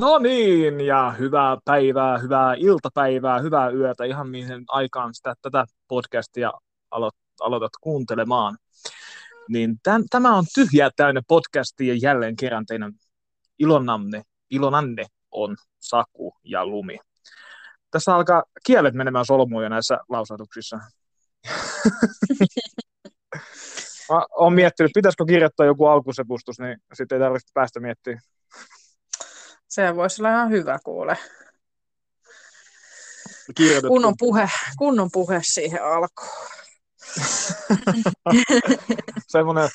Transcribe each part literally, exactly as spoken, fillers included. No niin, ja hyvää päivää, hyvää iltapäivää, hyvää yötä, ihan mihin aikaan sitä tätä podcastia alo- aloitat kuuntelemaan. Niin tämän, tämä on tyhjää täynnä podcastia, ja jälleen kerran teidän ilonanne, ilonanne on Saku ja Lumi. Tässä alkaa kielet menemään solmuja näissä lausahduksissa. Mä oon miettinyt, pitäisikö kirjoittaa joku alkusepustus, niin sitten ei tarvitse päästä miettimään. Se voisi olla ihan hyvä kuule. Kunnon puhe, kunnon puhe siihen alkuun. Semmoinen,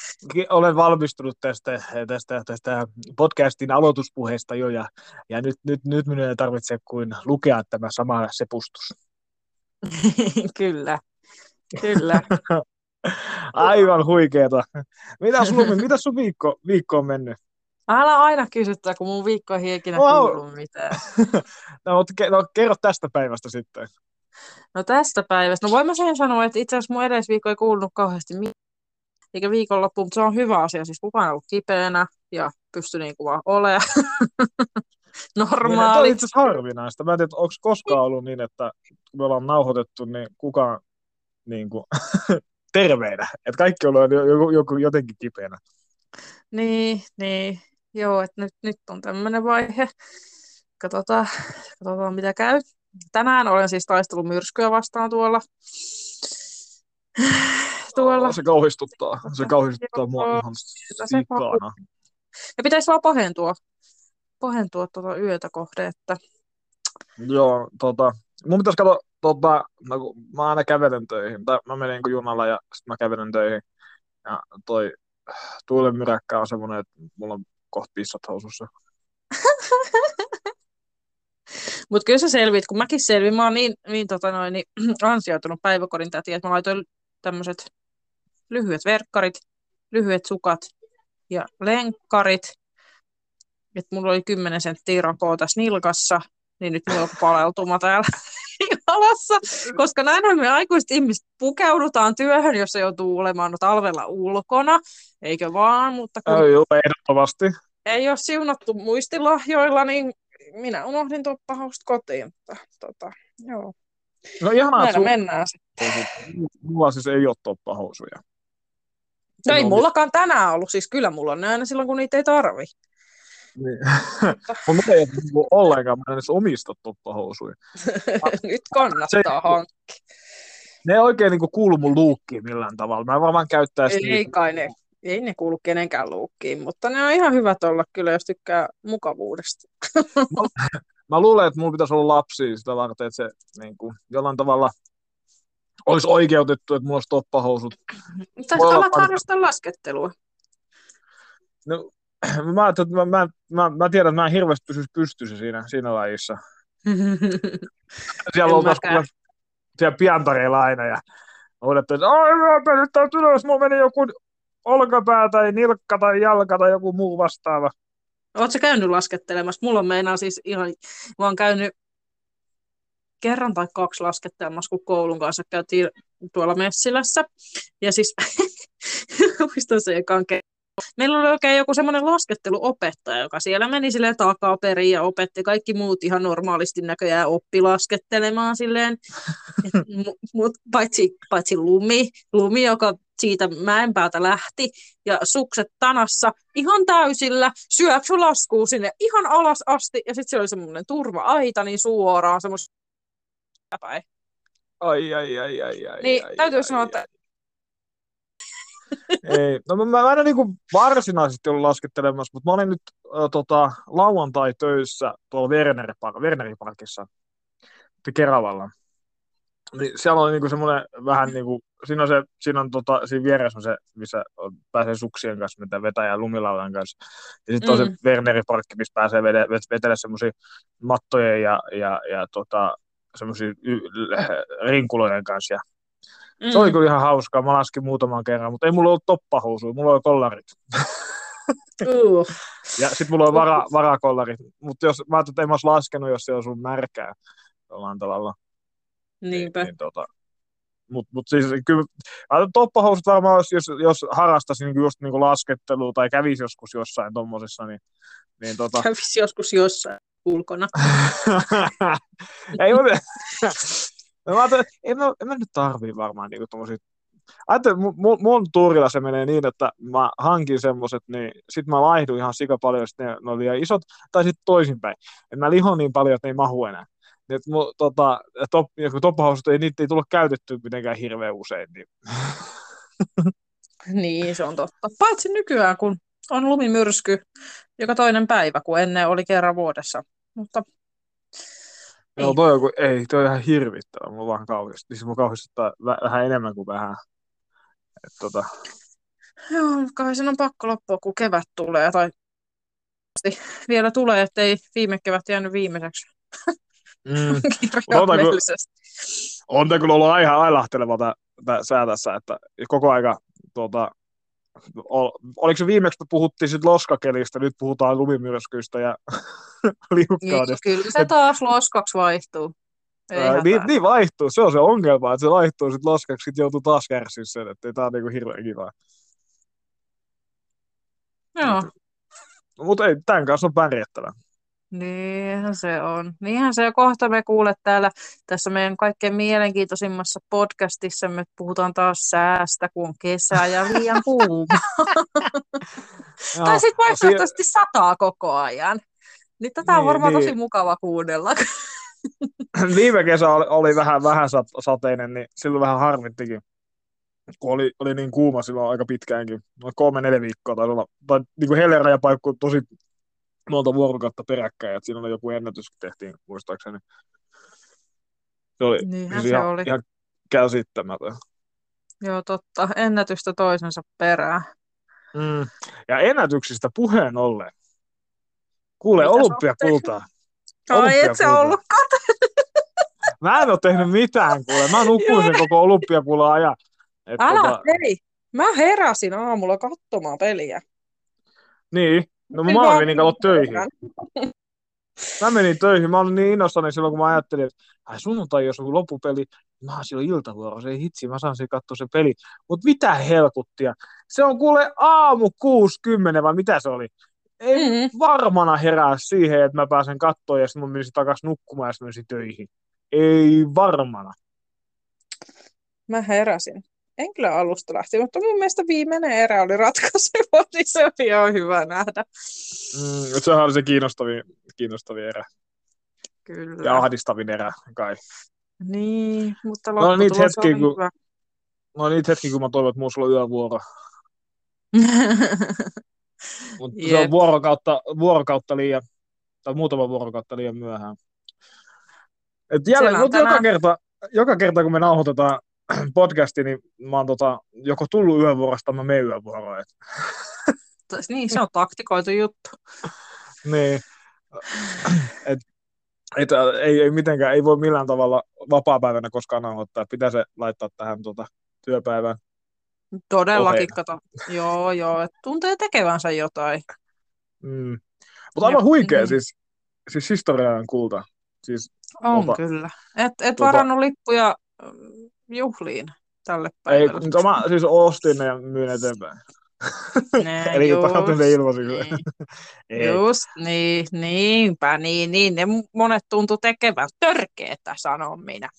olen valmistunut tästä, tästä, tästä podcastin aloituspuheesta jo, ja, ja nyt, nyt, nyt minun ei tarvitse kuin lukea tämä sama sepustus. Kyllä, kyllä. Aivan huikeeta. Mitä sun, mitä sun viikko, viikko on mennyt? Älä aina kysyttää, kun mun viikkoihin ei ikinä wow. kuuluu mitään. no, no kerro tästä päivästä sitten. No tästä päivästä. No voin mä sen sanoa, että itse asiassa mun edes viikko ei kuulunut kauheasti mitään. Eikä viikonloppuun, mutta se on hyvä asia. Siis kukaan on ollut kipeänä ja pystyi niin kuin vaan olemaan normaali. Tuo on itse asiassa harvinaista. Mä en tiedä, onko koskaan ollut niin, että kun me ollaan nauhoitettu, niin kukaan niin kuin terveenä. Että kaikki on ollut joku, jotenkin kipeänä. Niin, niin. Joo, että nyt, nyt on tämmöinen vaihe. Katsotaan, katsotaan, mitä käy. Tänään olen siis taistellut myrskyä vastaan tuolla. tuolla. Se kauhistuttaa. Se kauhistuttaa joo, mua ihan sikana. Ja pitäisi vaan pahentua, pahentua tuota yötä kohde. Että... Joo, tota. Mun pitäisi katsoa, tota, no, mä aina kävelen töihin. Tai mä menen junalla ja sitten mä kävelen töihin. Ja toi... Tuulen myräkkä on semmoinen, että mulla on kohta pissat housussa. Mutta kyllä sä selviit, kun mäkin selvin. Mä oon niin, niin, tota noin, niin ansioitunut päiväkodin täti, että mä laitoin tämmöiset lyhyet verkkarit, lyhyet sukat ja lenkkarit. Että mulla oli kymmenen senttiä rakoa tässä nilkassa, niin nyt mulla on paleltuma täällä jalassa. Koska näinhän me aikuiset ihmiset pukeudutaan työhön, jos se joutuu olemaan no, talvella ulkona, eikö vaan? Mutta kun ei, joo, ehdottomasti. Ei ole siunattu muistilahjoilla, niin minä unohdin tuon pahausta kotiin. Tota, joo. No ihanaa, näillä sun... mennään sitten. Mulla siis ei ole toppahousuja. No ei mullakaan tänään ollut, siis kyllä mulla on ne aina silloin, kun niitä ei tarvitse. Niin. Mutta ei ole ollenkaan, mä en edes omista toppahousuja. Nyt kannattaa hankkia. Ne ei oikein niin kuulu mun luukkiin millään tavalla. Mä en varmaan käyttäisi ei, niitä. Ei, ne, ei ne kuulu kenenkään luukkiin, mutta ne on ihan hyvät olla kyllä, jos tykkää mukavuudesta. mä, mä luulen, että mulla pitäisi olla lapsia sitä varten, että se niin kuin, jollain tavalla olisi oikeutettu, että mulla olisi toppahousut. Pitäisi alat harrastaa laskettelua. No... Mä, mä, mä, mä tiedän, että mä en hirveästi pysyisi pystyssä siinä, siinä lajissa. Siellä on taas siellä piantareilla aina ja huudettu, että ai, nyt täytyy ylös, mulla meni joku olkapää tai nilkka tai jalka tai joku muu vastaava. Ootko sä käynyt laskettelemassa? Mulla on meinaa siis ihan, mä oon käynyt kerran tai kaksi laskettelemassa, kun koulun kanssa käytiin tuolla Messilässä. Ja siis, muistan se ekaan kerran. Meillä oli oikein joku semmoinen lasketteluopettaja, joka siellä meni silleen takaperiin ja opetti kaikki muut ihan normaalisti näköjään oppi laskettelemaan silleen. Mut paitsi, paitsi lumi, lumi, joka siitä mäenpäätä lähti ja sukset tanassa ihan täysillä, syöksy laskuu sinne ihan alas asti ja sitten siellä oli semmoinen turva-aita niin suoraan semmoista päin. Ai, ai, ai, ai, ai. Niin ai, täytyy ai, sanoa, että... Ei, no mä, mä en niinku varsinaisesti ollut laskettelemassa, mutta mä olin nyt äh, tota, lauantai töissä tuolla Wernerin parkissa Keravalla. Niin siellä oli niinku semmoinen vähän niinku, siinä on se, siinä on tota, siinä vieressä on se, missä on, pääsee suksien kanssa, mitä vetäjää lumilaudan kanssa. Ja sitten mm. on se Wernerin parkki, missä pääsee vetelemään semmoisia mattoja ja, ja, ja tota, semmoisia rinkulojen kanssa ja Mm. Se oli kyllä ihan hauskaa, mä laskin muutaman kerran, mutta ei mulla ollut toppahousuja, mulla oli kollarit. Uh. Ja sit mulla oli vara, varakollarit, mutta jos, mä ajattelin, että en mä ois laskenut, jos se on sun märkää jollain tavalla. Niinpä. Niin, niin, tota, Mutta mut siis kyllä toppahousut varmaan, olisi, jos, jos harrastaisin niin just niin laskettelua tai kävisi joskus jossain tuommoisessa. Niin, niin tota... Kävisi joskus jossain ulkona. Ei ole. Mä ajattelin, että en, en mä nyt tarvii varmaan niinku tommosia. Ajattelin, mun, mun tuurilla se menee niin, että mä hankin semmoset, niin sit mä laihdun ihan sika paljon, jos ne, ne on liian isot, tai sit toisinpäin. Et mä lihon niin paljon, että ne ei mahu enää. Nyt mun tota, top, toppahousut, ei niitä ei tullut käytettyä mitenkään hirveän usein. Niin. Niin, se on totta. Paitsi nykyään, kun on lumimyrsky joka toinen päivä, kun ennen oli kerran vuodessa, mutta... No toi on, ei, toi on ihan hirvittävä, mulla vaan kauheasti, siis mulla kauheastuttaa vä- vähän enemmän kuin vähän, että tota. Joo, kai sen on pakko loppua, kun kevät tulee, tai vielä tulee, ettei viime kevät jäänyt viimeiseksi. Mm. Kirjaimellisesti. On tämä kyllä ollut ihan ailahteleva tämä, tämä sää tässä, että koko aika, tuota, ol, oliko se viimeksi, puhuttiin sitten loskakelistä, nyt puhutaan lumimyrskyistä ja... Niin, kyllä se taas loskaksi vaihtuu. Ää, niin, niin vaihtuu, se on se ongelma, että se vaihtuu sitten loskaksi, sitten joutuu taas kärsimään sen, että tämä on niinku hirveän kivaa. Joo. Mutta ei, tämän kanssa on pärjättävä. Niinhän se on. Niinhän se on. Kohta me kuulet täällä tässä meidän kaikkein mielenkiintoisimmassa podcastissa. Me puhutaan taas säästä, kun on kesä ja liian kuuma. Tai sitten vaihtoehtoisesti sataa koko ajan. Niin tätä niin, on varmaan niin. Tosi mukava kuunnella. Viime kesä oli, oli vähän, vähän sateinen, niin silloin vähän harmittikin, kun oli, oli niin kuuma silloin aika pitkäänkin. Noin kolme, neljä viikkoa tai olla. Tai niin kuin helerajapaikku tosi monta vuorokautta peräkkäin, että siinä oli joku ennätys, kun tehtiin muistaakseni. Se oli, Niinhän se ihan, oli. Ihan käsittämätön. Joo, totta. Ennätystä toisensa perään. Mm. Ja ennätyksistä puheen ollen. Kuule, olympiakultaa. Ai, et sä ollut katsonut. Mä en oo tehnyt mitään, kuule. Mä nukkuisin koko olympiakultaa ajan. Älä, tota... hei. Mä heräsin aamulla katsomaan peliä. Niin. No mä, mä menin kato töihin. Mä menin töihin. Mä olin niin innossani silloin, kun mä ajattelin, että ai sunnuntai, jos on loppupeli, mä oon silloin iltavuoro. Se ei hitsi, mä saan siihen katsoa se peli. Mut mitä helkuttia. Se on kuule aamu kuusi kymmenen vai mitä se oli? Ei mm-hmm. varmana herää siihen, että mä pääsen kattoon ja sitten mun menisin takaisin nukkumaan ja sitten menisin töihin. Ei varmana. Mä heräsin. En kyllä alusta lähti, mutta mun mielestä viimeinen erä oli ratkaiseva, niin se oli ihan hyvä nähdä. Mm, sehän oli se kiinnostavin, kiinnostavin erä. Kyllä. Ja ahdistavin erä kai. Niin, mutta lopputulossa oli kun, hyvä. No niitä hetkiä, kun mä toivon, että mulla on yövuoro. Mutta se on vuorokautta, vuorokautta liian, tai muutama vuorokautta liian myöhään. Et jälleen, mutta tänään... joka, kerta, joka kerta, kun me nauhoitetaan podcasti, niin mä oon tota, joko tullut yövuorosta, mä menen yövuoroon. Niin, se on taktikoitu juttu. Niin. Et, et, ei, ei mitenkään, ei voi millään tavalla vapaapäivänä koskaan nauhoittaa. Pitää se laittaa tähän tota, työpäivään. Todellakin, kato. Joo, joo, että tuntee tekevänsä jotain. Mm. Mutta aivan huikea, niin. siis, siis historiaan kulta. Siis, on ota, kyllä. Et, et tota... varannut lippuja juhliin tälle päivälle. Ei, mä siis ostin ne ja myyn eteenpäin. Ne, eli pahatin ne ilmaisille. Niin. Just niin, niinpä, niin, niin. Ne monet tuntui tekevän törkeetä, sanon minä.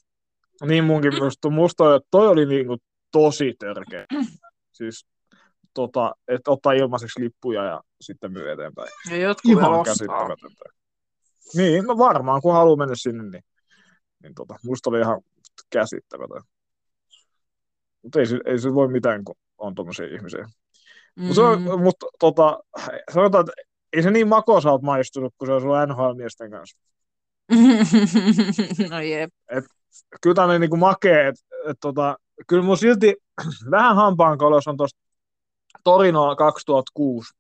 Niin munkin musta, musta toi oli niinku tosi törkeä. Siis, tota, että ottaa ilmaiseksi lippuja ja sitten myy eteenpäin. Ja jotkut ihan käsittämätöntä. Niin, no varmaan, kun haluaa mennä sinne, niin, niin tota, musta oli ihan käsittämätöntä. Mutta ei, ei se voi mitään, kun on tommosia ihmisiä. Mutta mm. mut, tota, sanotaan, että ei se niin makosa ole maistunut, kun se on sulla N H L-miesten kanssa. No jep. Et, kyllä tämä on niinku makea, että et, tota, kyllä mun silti vähän hampaankolossa on tuosta Torinoa kaksituhattakuusi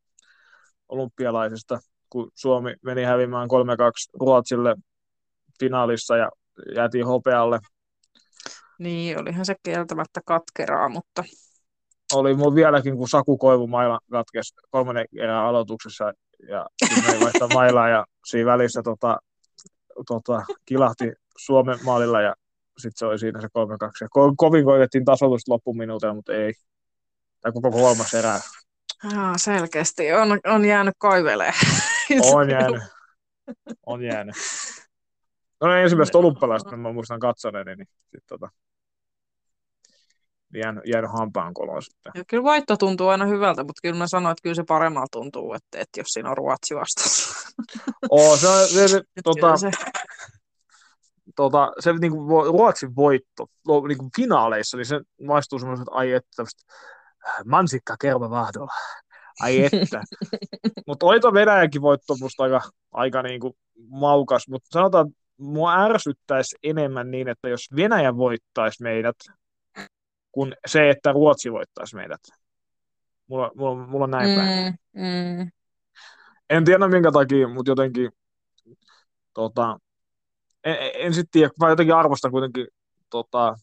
olympialaisista, kun Suomi meni hävimään kolme kaksi Ruotsille finaalissa ja jäätiin hopealle. Niin, olihan se kieltämättä katkeraa, mutta... Oli mun vieläkin, kun Saku Koivumaila katkesi kolmannen erään aloituksessa ja meni vaihtaa mailaa ja siinä välissä tota, tota, kilahti Suomen maalilla ja sitten se oli siinä se kolme kaksi. Ko- kovin koitettiin tasoitusta loppuminuuteen, mutta ei. Tai koko kolmas erää. Ah, selkeästi. On, on jäänyt koiveleen. On jäänyt. On jäänyt. No ne ensimmäistä olympialaista, mä muistan katsoneeni, niin sitten tota... Jäänyt, jäänyt hampaan koloon sitten. Ja kyllä vaihto tuntuu aina hyvältä, mutta kyllä mä sanoin, että kyllä se paremmalta tuntuu, että, että jos siinä on Ruotsi vastassa. Oo, se on se, se, tota, se. Tota, se niin kuin Ruotsin voitto niin kuin finaaleissa, niin se maistuu semmoiset, että ai että tämmöistä mansikka kerma vahdolla. Ai että. Mutta oli tuo Venäjänkin voitto musta aika, aika niin kuin maukas, mutta sanotaan, että mua ärsyttäisi enemmän niin, että jos Venäjä voittaisi meidät, kun se, että Ruotsi voittaisi meidät. Mulla, mulla, mulla on näin mm, päin. Mm. En tiedä minkä takia, mutta jotenkin tota, en, en sitten tiedä, vaan jotenkin arvostan kuitenkin tota,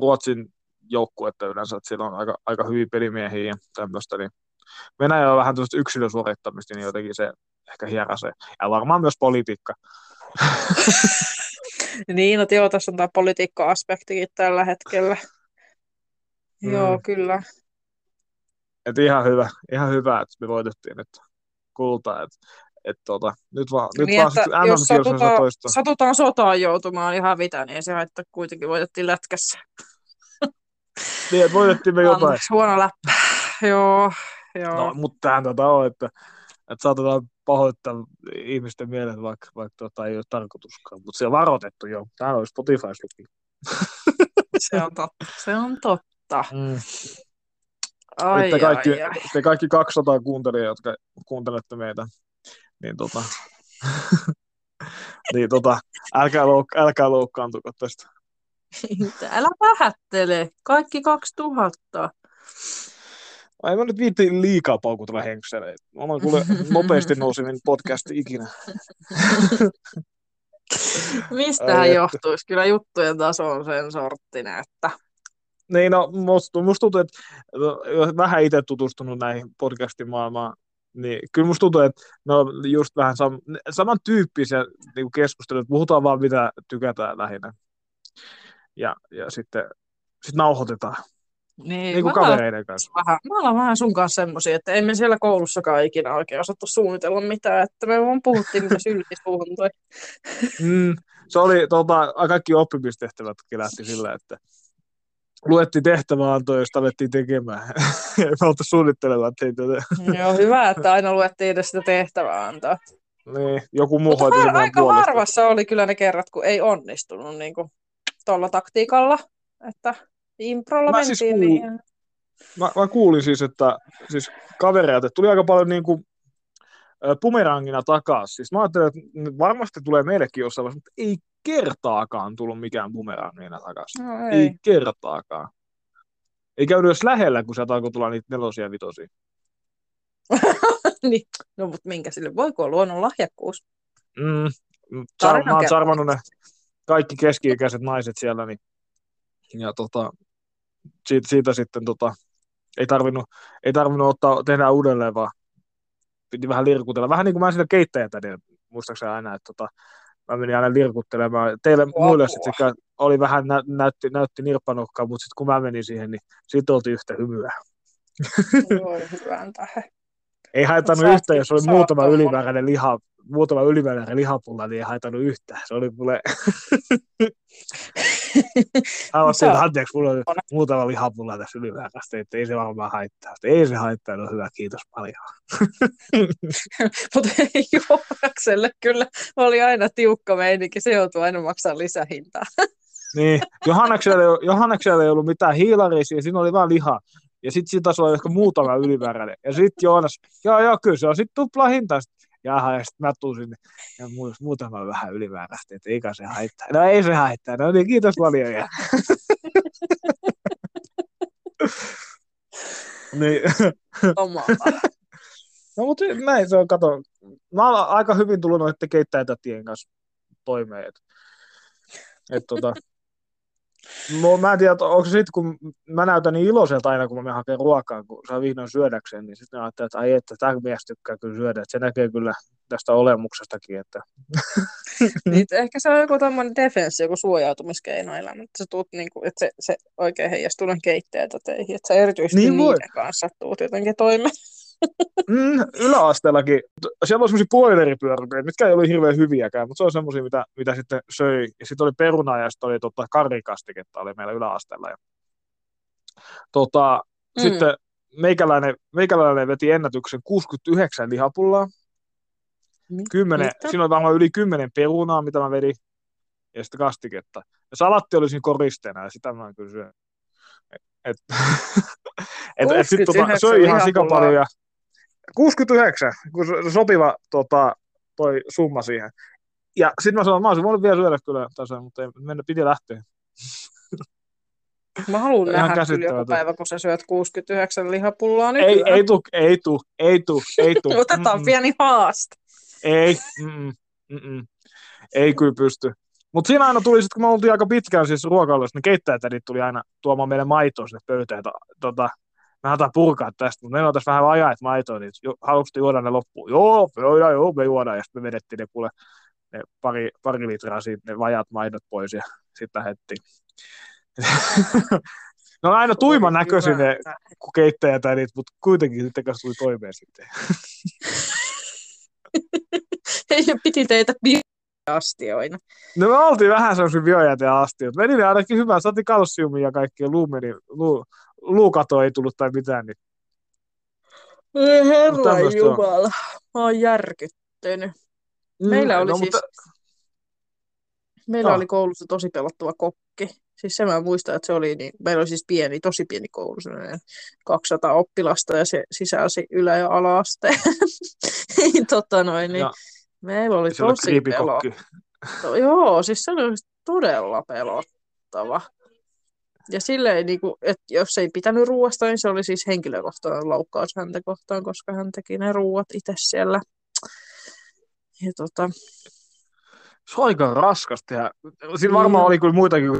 Ruotsin joukkuetta yleensä, että siellä on aika, aika hyviä pelimiehiä ja tämmöistä. Niin Venäjä on vähän tämmöistä yksilösuorittamista, niin jotenkin se ehkä hierasee. Ja varmaan myös politiikka. Niin, no joo, tässä on tämä politiikka-aspektikin tällä hetkellä. Mm. Joo, kyllä. Et ihan hyvä, ihan hyvä, että me voitettiin nyt kultaa, että et tota, nyt vaan nyt niin, vaan sitten jos satutaan, satutaan sotaan joutumaan ihan mitä, niin se haittaa, kuitenkin voitettiin lätkässä. Niin, että voitettiin me jotain. Huono läppä, joo, joo. No, mutta tähän tätä on, että, että saatetaan pahoittaa ihmisten mieleen, vaikka, vaikka tota ei ole tarkoituskaan, mutta se on varoitettu jo. Täällä olisi Spotify-sluki. Se on totta, se on totta. Mm. Ai, että kaikki, ai, ai. Te kaikki kaksisataa kuuntelijaa, jotka kuuntelette meitä, niin, tota, niin tota, älkää, louk- älkää loukkaantuko tästä. Älä vähättele, kaikki kaksituhatta. Ai mä nyt viittiin liikaa paukutella henkseleitä. Mä olen kuule nopeasti nousevin podcasti ikinä. Mistähän johtuisi? Kyllä juttujen taso on sen sorttinen, että... Niin, no, musta, musta tuntuu, että jos vähän itse tutustunut näihin podcastimaailmaan, niin kyllä musta tuntuu, että ne on just vähän sam, samantyyppisiä niin keskusteluja, että puhutaan vaan mitä tykätään lähinnä. Ja, ja sitten sit nauhoitetaan. Niin, niin kuin kavereiden kanssa. Vähän, mä ollaan vähän sun kanssa semmosia, että emme siellä koulussakaan ikinä oikein osattu suunnitella mitään, että me vaan puhuttiin mitä sylkisuuntui. Mm, se oli tota, kaikki oppimistehtävätkin lähti sillä, että luettiin tehtäväantoja, josta alettiin tekemään. Ei me oltu suunnittelemaan teitä. Joo, hyvä, että aina luettiin edes sitä tehtäväantoa. Niin, joku muu hoiti sen aika puolesta. Harvassa oli kyllä ne kerrat, kun ei onnistunut niin kuin tuolla taktiikalla. Että improlla mä mentiin. Siis kuul... niin... mä, mä kuulin siis, että siis kavereilta, että tuli aika paljon niin kuin pumerangina takaisin. Siis mä ajattelin, että varmasti tulee meillekin jossain vaiheessa, mutta ei kertaakaan tullut mikään bumerangina takaisin. No, ei. ei kertaakaan. Ei käynyt edes lähellä, kun sieltä alkoi tulla niitä nelosia ja vitosia. Niin. No, mutta minkä sille voiko on luonnon lahjakkuus? Mm. Sar- mä oon sarvannut ne kaikki keski-ikäiset naiset siellä. Niin. Ja tota, siitä, siitä sitten tota, ei tarvinnut, ei tarvinnut ottaa, tehdä uudelleen, vaan piti vähän lirkutella. Vähän niin kuin mä siinä keittäjätäni, muistaakseni aina, että tota, mä menin aina lirkuttelemaan. Teille Apua. Muille sitten oli vähän nä- näytti, näytti nirppanokkaa, mutta sitten kun mä menin siihen, niin siitä oltiin yhtä hymyä. Voi hyvän tähän. Ei haitanut no, yhtään, jos oli muutama ylimääräinen, liha, muutama ylimääräinen lihapulla, niin ei haitanut yhtään. Se oli mulle... Haluaisin, että anteeksi, mulla on muutama lihapulla tässä ylimääräistä, että ei se varmaan haittaa. Ei se haittaa, no hyvä, kiitos paljon. Mutta Joonakselle kyllä oli aina tiukka meininki, se joutui aina maksamaan lisähintaa. Niin, Johannakselle ei ollut mitään hiilareisia, siinä oli vaan lihaa. Ja sitten siinä taas oli ehkä muutama ylimääräinen. Ja sitten Joonas, joo joo, kyllä se on sitten tupla hinta. Jaha, ja sitten mä tuun sinne ja muutama vähän ylimääräistä, että eikä se haittaa. No ei se haittaa, no niin kiitos paljon. Ja. Niin. No mutta näin se on, kato. Mä oon aika hyvin tullut noiden keittäjätätien kanssa toimeen. Että et, tota... No, mä en tiedä, onko se sitten, kun mä näytän niin iloiselta aina, kun mä menen hakemaan ruokaa, kun saa vihdoin syödäkseen, niin sitten mä ajattelen, että ai että tämä mies tykkää kyllä syödä, että se näkee kyllä tästä olemuksestakin. Että. Niin, ehkä se on joku tämmöinen defenssi, joku suojautumiskeino elämä, että, niinku, että se, se oikein heijastuu noin keitteeltä teihin, että sä erityisesti niin niiden kanssa tuut jotenkin toimeen. Mm, yläasteellakin. Siellä oli semmoisia boileripyöräköitä, mitkä ei ollut hirveän hyviäkään, mutta se on semmoisia, mitä, mitä sitten söi. Ja sitten oli peruna ja sitten oli tota, karrikastiketta oli meillä yläasteella. Ja, tota, mm. Sitten meikäläinen, meikäläinen veti ennätyksen kuusikymmentäyhdeksän lihapullaa. kymmenen, siinä oli varmaan yli kymmenen perunaa, mitä mä vedin. Ja sitten kastiketta. Ja salatti oli siinä koristeena ja sitä mä en kyllä syön. Et, et, et sit tota, söi ihan sikapaljon ja kuusikymmentäyhdeksän, kun sopiva tota, toi summa siihen. Ja sit mä sanoin, mä olisin voinut vielä syödä kyllä tässä, mutta ei, mennä, piti lähteä. Mä haluun nähdä kyllä joku päivä, kun sä syöt kuusikymmentäyhdeksän lihapullaa nykyään. Ei, ei tuu, ei tuu, ei tuu, ei tuu. Otetaan mm-mm. pieni haaste. Ei, mm-mm, mm-mm. ei kyllä pysty. Mutta siinä aina tuli, sit, kun me oltiin aika pitkään siis ruokailussa, niin keittäjätädit tuli aina tuomaan meille maitoa sinne pöytään. Tota, mä halutaan purkaa tästä, mutta meillä on tässä vähän ajaa, että maitoa, niin haluaisitko juoda ne loppuun? Joo, joo, joo, me juodaan. Ja sitten me vedettiin ne, kuule, ne pari, pari litraa siitä, ne vajaat maidot pois ja sitten lähdettiin. No aina tuiman näköisin ne keittäjätädit, mutta kuitenkin sitten kanssa tuli toimeen sitten. Ei se piti teitä piirtää. Astioina. No me oltiin vähän semmoisia biojäteastioita. astioita. Meni ne ainakin hyvää. Saatiin kalsiumia ja kaikkia luumeni. Lu, luukatoa ei tullut tai mitään. Niin. Herra jumala. On. Mä oon järkyttynyt. Mm, Meillä oli no, siis... Mutta... Meillä no. oli koulussa tosi pelottava kokki. Siis se mä muistan, että se oli niin... Meillä oli siis pieni, tosi pieni koulu. kaksisataa oppilasta ja se sisälsi ylä- ja ala-asteen. tota noin, niin... No. Meillä oli se tosi pelottava. No, joo, siis se oli todella pelottava. Ja silleen, niin kuin, että jos ei pitänyt ruoasta, niin se oli siis henkilökohtainen loukkaus häntä kohtaan, koska hän teki ne ruuat itse siellä. Ja, tota... Se on aika raskasta. Ja... Siinä varmaan mm. oli kyllä muitakin.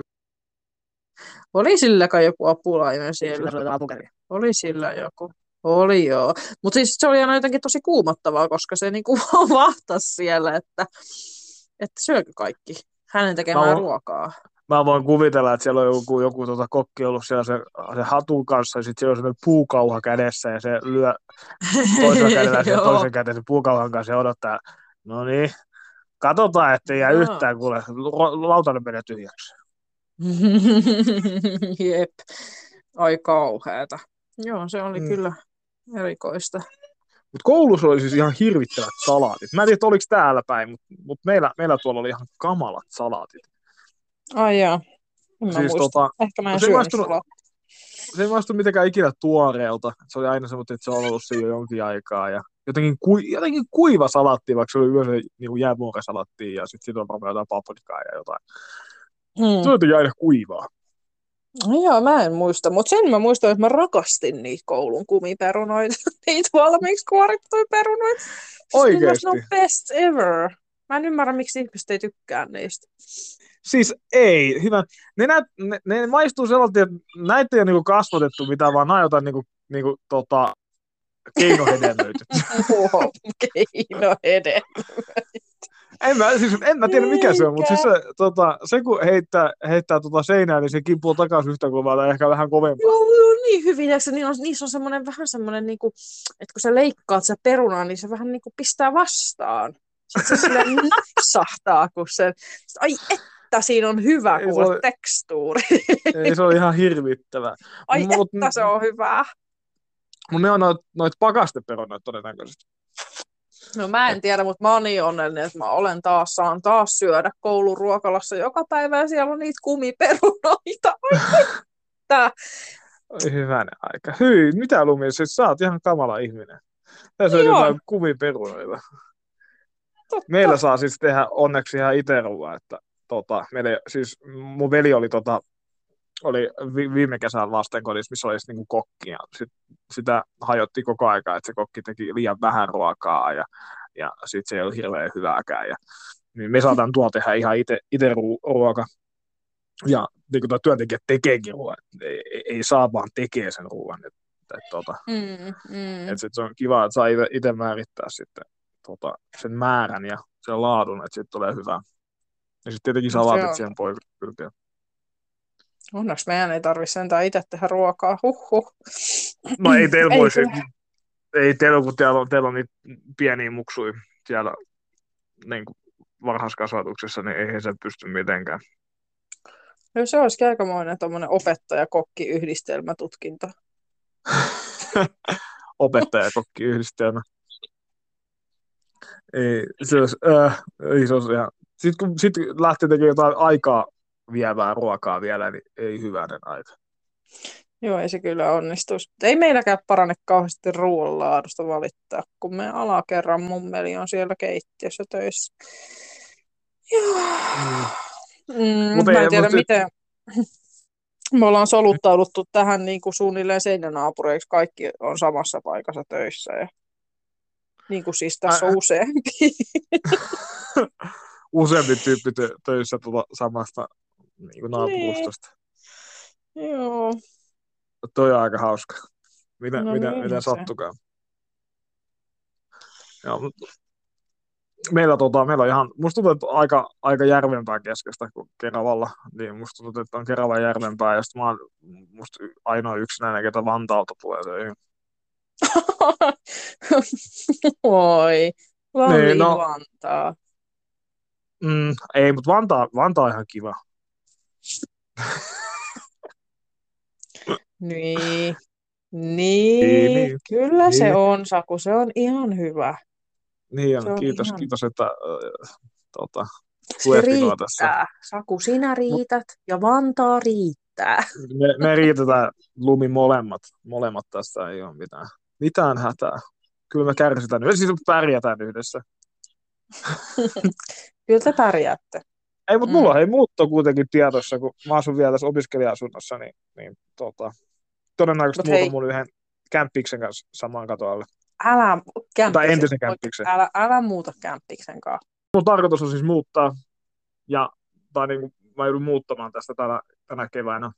Oli sillä kai joku apulainen siellä. Sillä oli sillä joku. Oli joo, mutta siis se oli aina jotenkin tosi kuumottavaa, koska se niinku vahtasi siellä, että, että syökö kaikki hänen tekemään mä voin, ruokaa. Mä voin kuvitella, että siellä on joku, joku tota, kokki ollut siellä se, se hatun kanssa ja sitten siellä on semmoinen puukauha kädessä ja se lyö toisen kädellä ja toisen kädellä se puukauhan kanssa ja odottaa, no niin, katsotaan, ettei jää no. yhtään, kuule, lautanen menee tyhjäksi. Jep, ai kauheata. Joo, se oli mm. kyllä erikoista. Mutta koulussa oli siis ihan hirvittävät salaatit. Mä en tiedä, oliko täällä päin, mutta mut meillä, meillä tuolla oli ihan kamalat salaatit. Ai jaa, en siis tota, ehkä mä en syönyt. Se ei maistu mitenkään ikinä tuoreelta. Se oli aina semmoinen, että se on ollut siinä jo jonkin aikaa. Ja jotenkin, ku, jotenkin kuiva salaatti, vaikka se oli yleensä niin jäävuoresalaattia ja sitten siitä on varmaan jotain paprikaa ja jotain. Mm. Se oli aina kuivaa. No joo, mä en muista, mutta sen mä muistan, että mä rakastin niitä koulun kumiperunoita, niitä valmiiksi kuorittuja perunoita. Oikeesti? No best ever. Mä en ymmärrä, miksi ihmiset ei tykkää niistä. Siis ei, hyvä. Ne, näet, ne, ne maistuu sellainen, että näitä ei ole niinku kasvatettu mitään, vaan nämä jotain niinku, niinku, tota, keinohedelmöitä. Oho, keinohedelmöitä. En mä, siis, en mä tiedä, mikä se on, mutta siis se, tota, se kun heittää, heittää tota seinään, niin se kimpuu takaisin yhtä kovaa tai ehkä vähän kovempaa. Joo, joo, niin hyvin. Ja se, niin on, niissä on semmoinen vähän semmoinen, niin kuin, että kun sä leikkaat se perunaa, niin se vähän niin kuin pistää vastaan. Sitten se silleen napsahtaa, kun se, ai että, siinä on hyvä kuule tekstuuri. Ei, se on ihan hirvittävää. Ai mut, että, se on hyvää. Mutta ne on noit, noit pakasteperunoita todennäköisesti. No mä en tiedä, mutta mä oon niin onnellinen, että mä olen taas, saan taas syödä kouluruokalassa joka päivä ja siellä on niitä kumiperunoita. Hyvänä aika. Hyi, mitä Lumi, siis sä oot ihan kamala ihminen. Tässä on jotain kumiperunoita. Totta. Meillä saa siis tehdä onneksi ihan itse ruoaa, että tota, meillä, siis mun veli oli tota, oli viime kesän lastenkodissa, missä oli niinku kokki, ja sit, sitä hajotti koko aikaa, että se kokki teki liian vähän ruokaa, ja, ja sitten se ei ollut hirveän hyvääkään. Ja, niin me saatan tuolla tehdä ihan itse ruoka, ja niin kuin työntekijät tekeekin ruoan, ei, ei saa vaan tekee sen ruoan. Että et, tota, mm, mm. et se on kiva, että saa itse määrittää sitten tota, sen määrän ja sen laadun, että siitä tulee hyvää. Ja sitten tietenkin salaatit siihen poikakylkeen. Onneksi meidän ei tarvitse sentään itse tehdä ruokaa. Huhhuh. No ei teillä voisi. Ei teillä, kun teillä on, teillä on niitä pieniä muksuja siellä niin kuin varhaiskasvatuksessa, niin eihän se pysty mitenkään. No se olisi aikamoinen tommoinen opettaja-kokki-yhdistelmätutkinto. Opettaja-kokki-yhdistelmä. Ei, se olisi, äh, ei se olisi ihan... Sitten kun sit lähtee tekemään jotain aikaa vievää ruokaa vielä, niin ei hyvänen aika. Joo, ei se kyllä onnistuisi. Ei meilläkään parane kauheasti ruoan laadusta valittaa, kun meidän alakerran mummeli on siellä keittiössä töissä. Joo. Mm, Mut mä en tiedä, miten... Me ollaan soluttauduttu tähän niin kuin suunnilleen seinänaapureiksi. Kaikki on samassa paikassa töissä. Ja... Niin kuin siis tässä on useampi. Useampi tyyppi tö- töissä tuota samasta niin kuin naapurustosta. Niin. Joo. Toi on aika hauska. Mitä, no, mitä, niin mitä sattukaan. Joo, mutta... Meillä, tota, meillä on ihan, musta tuntuu, että aika, aika järvempää keskeistä kuin Keravalla, niin musta tuntuu, että on Kerava järvempää, ja sitten mä oon musta ainoa yksinäinen, ketä Vantaalta tulee töihin. Oi, Lauri niin, no, Vantaa. Mm, ei, mutta Vantaa, Vantaa on ihan kiva. niin. Niin, niin, niin, kyllä niin. Se on, Saku, se on ihan hyvä. Niin on, on kiitos, ihan... kiitos, että äh, tota, tuetti tuo tässä. Saku, sinä riität ja Vantaa riittää. Me, me riitetään Lumi molemmat, molemmat tässä ei ole mitään, mitään hätää. Kyllä me kärsitään yhdessä, siis pärjätään yhdessä. Kyllä te pärjäätte. Ei, mutta mulla mm. ei muutto kuitenkin tiedossa, kun mä asun vielä tässä opiskelija-asunnossa, niin, niin tota, todennäköisesti muuta mun yhden kämppiksen kanssa samaan katoalle. Älä, tai entisen kämppiksen. Älä, älä muuta kämppiksen kanssa. Mun tarkoitus on siis muuttaa, ja tai niin kuin mä joudun muuttamaan tästä tänä, tänä keväänä,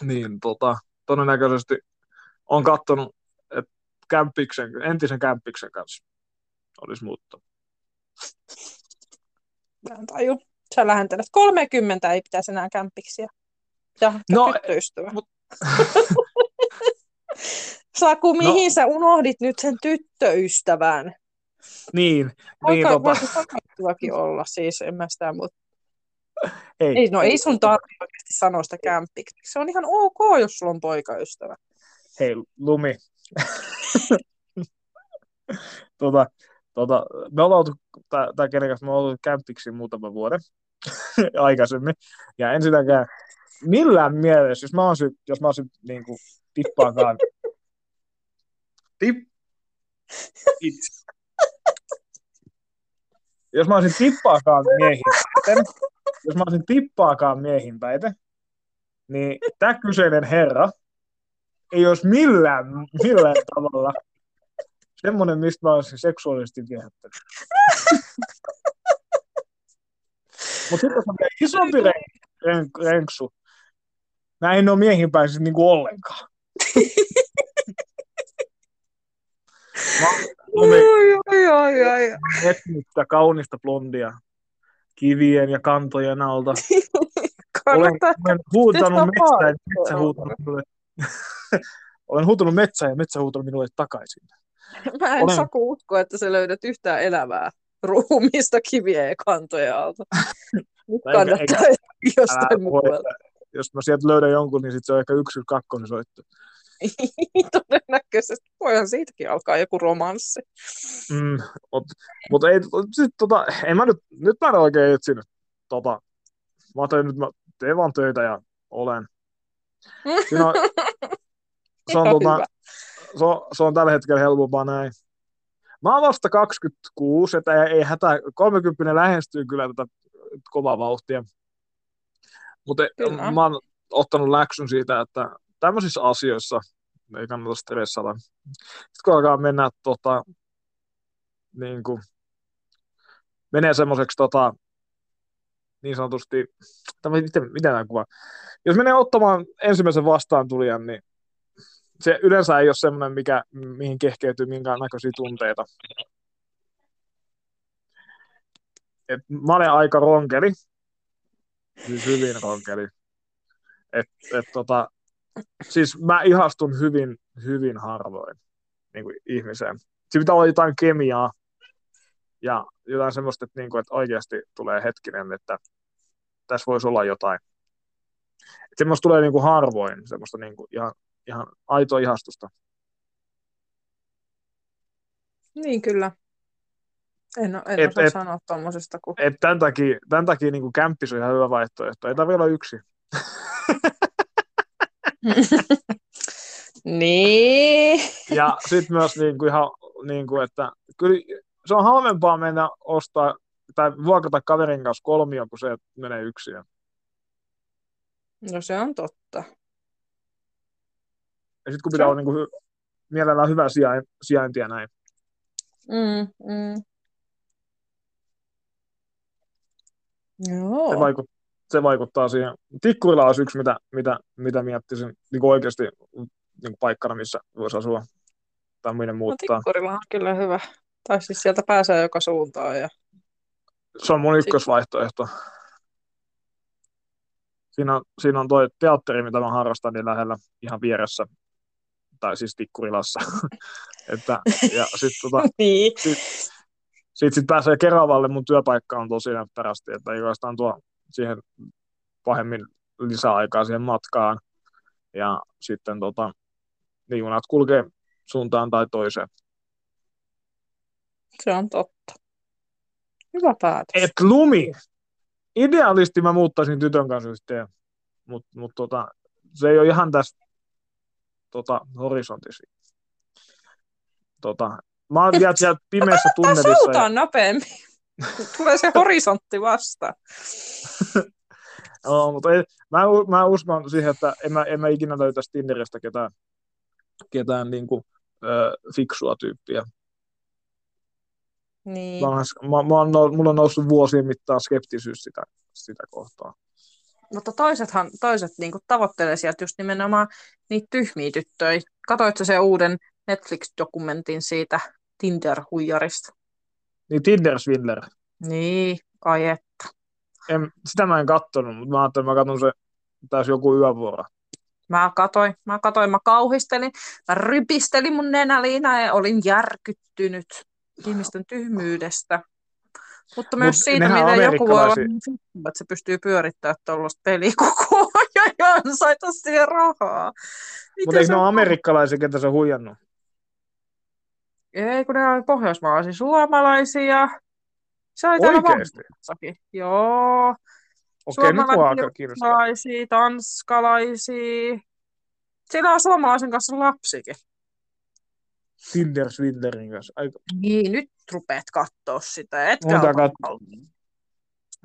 niin tota, todennäköisesti on katsonut, että kämppiksen, entisen kämppiksen kanssa olisi muuttaa. Mä en taju. Sä lähentelet kolmekymmentä, ei pitäisi enää kämppiksiä. Ja no, tyttöystävä. Mut... Saku, mihin no. sä unohdit nyt sen tyttöystävän? Niin. Niin tota... Voisi takattuakin olla, siis en mä sitä, mutta... Ei. ei no ei sun tarvitse oikeasti sanoa sitä kämppiksi. Se on ihan ok, jos sulla on poikaystävä. Hei, Lumi. tota, tota, me ollaan oltu, tai kenen kanssa me ollaan oltu kämppiksi muutaman vuoden aikaisemmin. Ja en sitäkään millään mielessä, jos mä olisin, jos mä olisin niin kuin tippaankaan... Tip... Itse. Jos mä olisin tippaakaan miehin päiten, jos mä olisin tippaakaan miehin päiten, niin tää kyseinen herra ei olisi millään, millään tavalla semmoinen, mistä mä olisin seksuaalisesti viehättänyt. Mutta sitten jos on vielä isompi renk- renk- renksu, mä en ole miehin päisin niinku ollenkaan. Mä olen etsinyt sitä kaunista blondia kivien ja kantojen alta. Olen huutanut metsään ja metsä huutanut minulle. Olen huutanut metsään ja metsä huutanut minulle takaisin. Mä en olen... Saku usko, että sä löydät yhtään elävää ruumiista kivien ja kantojen alta. Nyt kannattaa jostain muualta. Jos mä sieltä löydän jonkun, niin sit se on ehkä yksi kakkonen soittu. Todennäköisesti voihan siitäkin alkaa joku romanssi. Mm, mutta ei, sit, tota, ei mä nyt, nyt mä en oikein etsinyt. Tota, mä ajattelin, nyt mä teen vaan töitä ja olen. Siinä on, se, on, tota, se, on, se on tällä hetkellä helpompaa näin. Mä oon vasta kaksikymmentäkuusi, että ei, ei hätää, kolmekymmentä lähestyy kyllä tätä kovaa vauhtia. Mutta mä oon ottanut läksyn siitä, että tämmöisissä asioissa ei kannata stressata. Sitten kun alkaa mennä, tota, niin kuin, menee semmoiseksi tota, niin sanotusti, miten, miten tämä kuvaa? Jos menee ottamaan ensimmäisen vastaantulijan, niin se yleensä ei ole semmoinen, mikä, mihin kehkeytyy minkään näköisiä tunteita. et mä olen aika ronkeli. Siis hyvin ronkeli. Et, et tota, siis mä ihastun hyvin, hyvin harvoin niin kuin ihmiseen. Siinä pitää olla jotain kemiaa ja jotain semmoista, että, niin kuin, että oikeasti tulee hetkinen, että tässä voisi olla jotain. Et semmoista tulee niin kuin harvoin, semmoista niin kuin ihan, ihan aitoa ihastusta. Niin kyllä. En, en et, osaa et, sanoa tuommoisesta. Kun... Et tämän takia, tämän takia niin kuin kämppis on ihan hyvä vaihtoehto. Ei tarvitse olla yksi. Niin. Ja sitten myös niin kuin ihan, niin kuin, että kyllä se on halvempaa mennä ostaa tai vuokrata kaverin kanssa kolmio, kun se menee yksin. No se on totta. Ja sitten kun pitää se... olla niin kuin, mielellään hyvä sijainti ja näin. Mm, mm. Joo. Se, vaikut, se vaikuttaa siihen. Tikkurila olisi yksi, mitä, mitä, mitä miettisin niin kuin oikeasti niin paikkana, missä voisi asua tai muiden muuttaa. No, Tikkurila on kyllä hyvä. Tai siis sieltä pääsee joka suuntaan. Ja... Se on mun ykkösvaihtoehto. Siinä on, siinä on toi teatteri, mitä mä harrastan, niin lähellä ihan vieressä. Tai siis Tikkurilassa. Että, ja sit, tota, niin. sit, sit, sit pääsee Keravalle, mun työpaikka on tosi näppärästi, että ei oikeastaan tuo siihen pahemmin lisäaikaa siihen matkaan. Ja sitten tota, niin junat kulkee suuntaan tai toiseen. Se on totta. Hyvä päätös. Et lumi! Idealisti mä muuttaisin tytön kanssa yhteen, mutta mut, tota, se ei ole ihan tässä tota, horisontissa. Tota, mä oon vielä siellä pimeässä tunnelissa. Tää sautaan ja... nopeammin. Tulee se horisontti vastaan. No, mutta ei, mä, mä uskon siihen, että en mä, en mä ikinä löytäisi Tinderistä ketään, ketään niin kuin, ö, fiksua tyyppiä. Niin. Mä, mä, mä on, mulla on noussut vuosien mittaan skeptisyys sitä, sitä kohtaa. Mutta toisethan, toiset niinku tavoittelee sieltä just nimenomaan niitä tyhmiä tyttöjä. Katoitko se uuden Netflix-dokumentin siitä Tinder-huijarista? Niin, Tinder-swindler. Niin, ai että. En, sitä mä en kattonut, mutta mä ajattelin, että mä katson se taas joku yövuoro. Mä katoin, mä katoin, mä kauhistelin, mä rypistelin mun nenäliinaa ja olin järkyttynyt ihmisten tyhmyydestä. Mutta myös Mut siitä, miten joku voi olla, että se pystyy pyörittämään tuollaista peliä koko ajan ja ansaita siihen rahaa. Mutta eikö ne ole amerikkalaisia, ketä se on huijannut? Ei, kun ne on pohjoismaalaisia, suomalaisia. Se oli täällä vanhemmassakin. Joo. Okei, nyt on aika kirjoittaa. Suomalaisia, tanskalaisia. Siellä on suomalaisen kanssa lapsikin. Tinder Swindlerin kanssa. Aika. Niin, nyt rupeat katsoa sitä. Etkä mun pitää katsoa.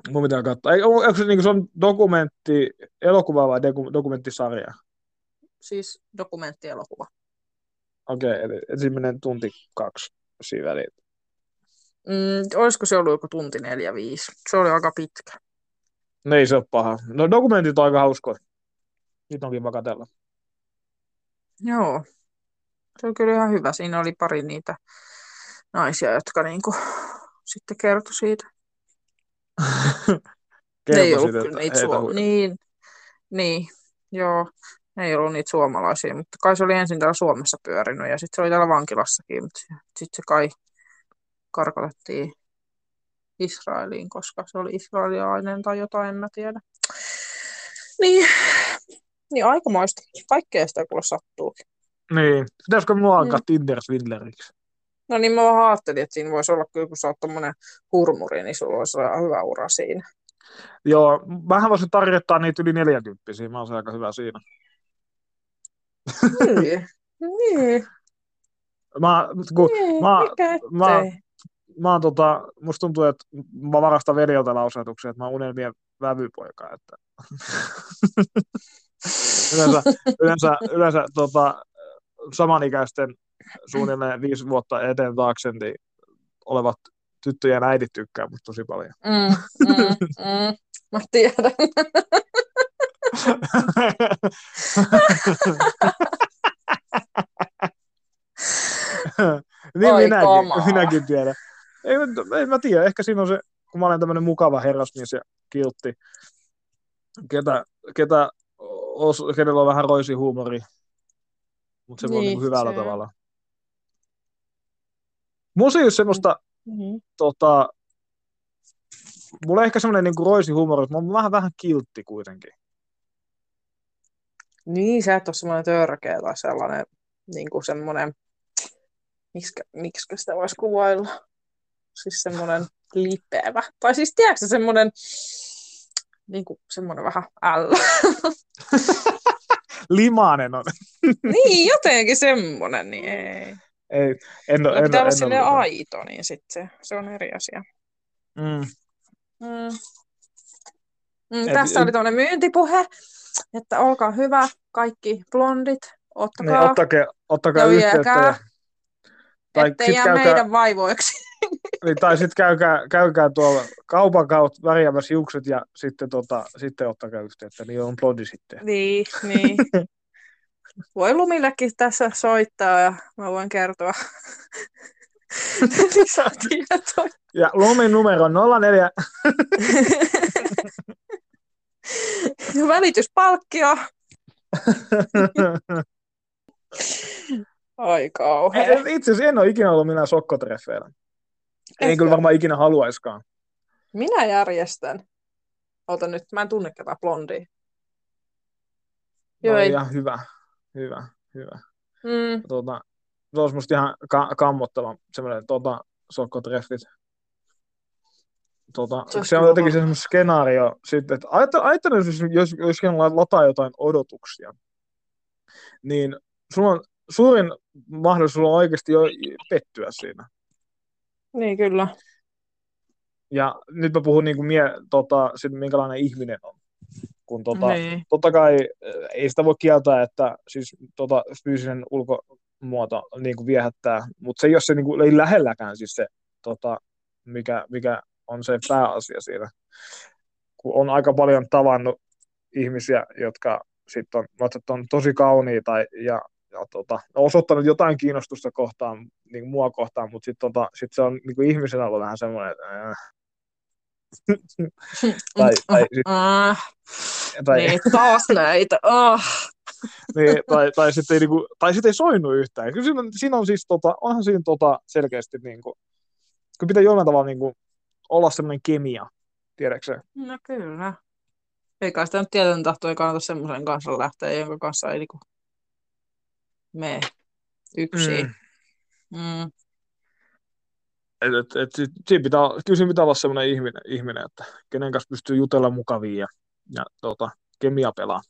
Mun pitää katsoa. Onko se, niin, se on dokumentti, elokuva vai dokumenttisarja? Siis dokumenttielokuva. Okei, okay, eli ensimmäinen tunti kaksi siinä väliin. Mm, olisiko se ollut joku tunti neljä viisi? Se oli aika pitkä. No ei se ole paha. No dokumentit on aika hauskoja. Niitä onkin vakatella. Joo. Se on kyllä ihan hyvä. Siinä oli pari niitä naisia, jotka niinku sitten kertoi siitä. Ne ei ollut kyllä niitä suomalaisia. Niin, niin, joo. Ne ei ollut niitä suomalaisia, mutta kai se oli ensin täällä Suomessa pyörinyt ja sitten se oli täällä vankilassakin. Mutta sitten se kai karkotettiin Israeliin, koska se oli israelilainen tai jotain, en mä tiedä. Niin, niin aikamoista. Kaikkea sitä kyllä sattuukin. Niin. Pitäisikö minua alkaa mm. Tinder-swindleriksi? No niin, mä vaan ajattelin, että siinä voisi olla kyllä, kun sä oot tommonen hurmuri, niin sulla olisi hyvä ura siinä. Joo, mähän voisin tarjottaa niitä yli neljäkymppisiä, mä olisin aika hyvä siinä. Niin, niin. Mä, kun, niin, mä, mikä ettei. Mä, mä, mä, tota, musta tuntuu, että mä varastan veljeltä lausetuksia, että mä oon unelmien vävypoika, että... yleensä, yleensä, yleensä, tota... samanikäisten suunnilleen viisi vuotta eteen taakse niin olevat tyttöjen äidit tykkää musta tosi paljon. Mm, mm, mm. Mä tiedän. Niin minäkin, minäkin tiedän. Ei, en mä tiedä, ehkä siinä on se kun mä olen tämmöinen mukava herrasmies ja kiltti, ketä, ketä os, kenellä on vähän roisihuumori, mutta se niin, voi niin kuin hyvällä se... tavalla. Musi on semmoista, mm-hmm. tota, mulla on ehkä semmoinen niin kuin roisihuumori, mutta mä oon vähän, vähän kiltti kuitenkin. Niin, sä et ole semmoinen törkeä tai sellainen, niin kuin semmoinen, miksikä, miksikä sitä voisi kuvailla? Siis semmoinen lipeävä. Tai siis tiedätkö semmoinen, niin kuin semmoinen vähän ällä. Limainen on. Niin, jotenkin semmoinen, niin ei. Ei, en ole. Pitää olla silleen aito, niin sitten se, se on eri asia. Mm. Mm. Mm, tässä oli tämmöinen myyntipuhe, että olkaa hyvä, kaikki blondit, ottakaa, niin, ottakaa, ottakaa yhteyttä. Tai ettei jää käykää, meidän vaivoiksi. Niin, tai sitten käykää, käykää tuolla kaupan kautta värjäämässä hiukset ja sitten, tota, sitten ottakaa yhteyttä, niin on blondi sitten. Niin, niin. Voi Lumillekin tässä soittaa ja mä voin kertoa lisätietoja. Ja Lumin numero on nolla neljä. Ja välityspalkkio. Ai kauhea. Itse asiassa en ole ikinä ollut minä sokkotreffeillä. En kyllä varmaan ikinä haluaiskaan. Minä järjestän. Ota nyt, mä en tunne ketään blondia. Joo, no, ihan hyvä. Hyvä, hyvä. Mm. Tuota, se olisi musta ihan ka- kammottava semmoinen tuota, sokkotreffit. Tuota, se on jotenkin semmoinen skenaario sitten, että ajattelen, siis, jos, jos lataa jotain odotuksia, niin sulla on suurin mahdollisuus on oikeasti jo pettyä siinä. Niin, kyllä. Ja nyt mä puhun niin kuin mie, tota, sit, minkälainen ihminen on. Kun tota, niin. Totta kai ei sitä voi kieltää, että siis, tota, fyysinen ulkomuoto niin kuin viehättää, mutta se, jos se niin kuin, ei lähelläkään siis se, tota, mikä, mikä on se pääasia siinä. Kun on aika paljon tavannut ihmisiä, jotka sit on, on tosi kauniita ja, ja tota, osoittanut jotain kiinnostusta kohtaan, niin mua kohtaan, mutta sitten tota, sit se on niin kuin ihmisenä ollut vähän semmoinen, että äh. tai, tai, sit, ah, tai, niin, taas näitä. Ah. Niin, tai tai sitten ei, niinku, ei soinut yhtään. Kyllä siinä, siinä on siis, tota, onhan siinä tota, selkeästi, niinku, kun pitää jollain tavalla niinku, olla semmoinen kemia, tiedätkö? No kyllä. Eikä sitä nyt tieten tahtoa kannata semmoisen kanssa lähteä, jonka kanssa ei niinku, mene yksin. Mm. Mm. Et, et, et, sit, siinä pitää, kyllä siinä pitää olla semmoinen ihminen, ihminen, että kenen kanssa pystyy jutella mukavia ja, ja tota, kemia pelaa.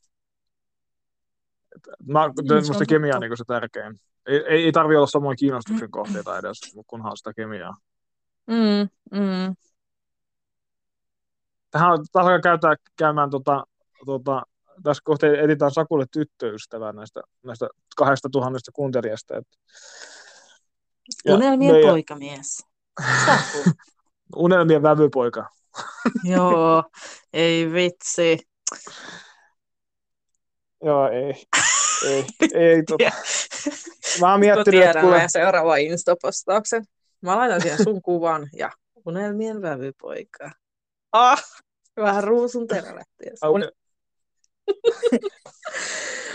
Et, mä, niin, musta kemia on niin se tärkein. Ei, ei, ei tarvitse olla samoin kiinnostuksen kohteita edes, kunhan sitä kemiaa. Mm, mm. Tähän alkaa käymään, tota, tota, tässä kohtaa etsitään Sakulle tyttöystävää näistä, näistä kahdesta tuhannesta kuuntelijasta. Et, ja, Unelmien meidän... poikamies. Saku. Unelmien vävypoika. Joo, ei vitsi. Joo, ei. Ei, ei tota. Mä oon miettinyt, tiedän, että kun... meidän seuraava Insta-postauksen. Mä laitan siihen sun kuvan ja Unelmien vävypoika. Ah, vähän ruusun terälettiä. Un...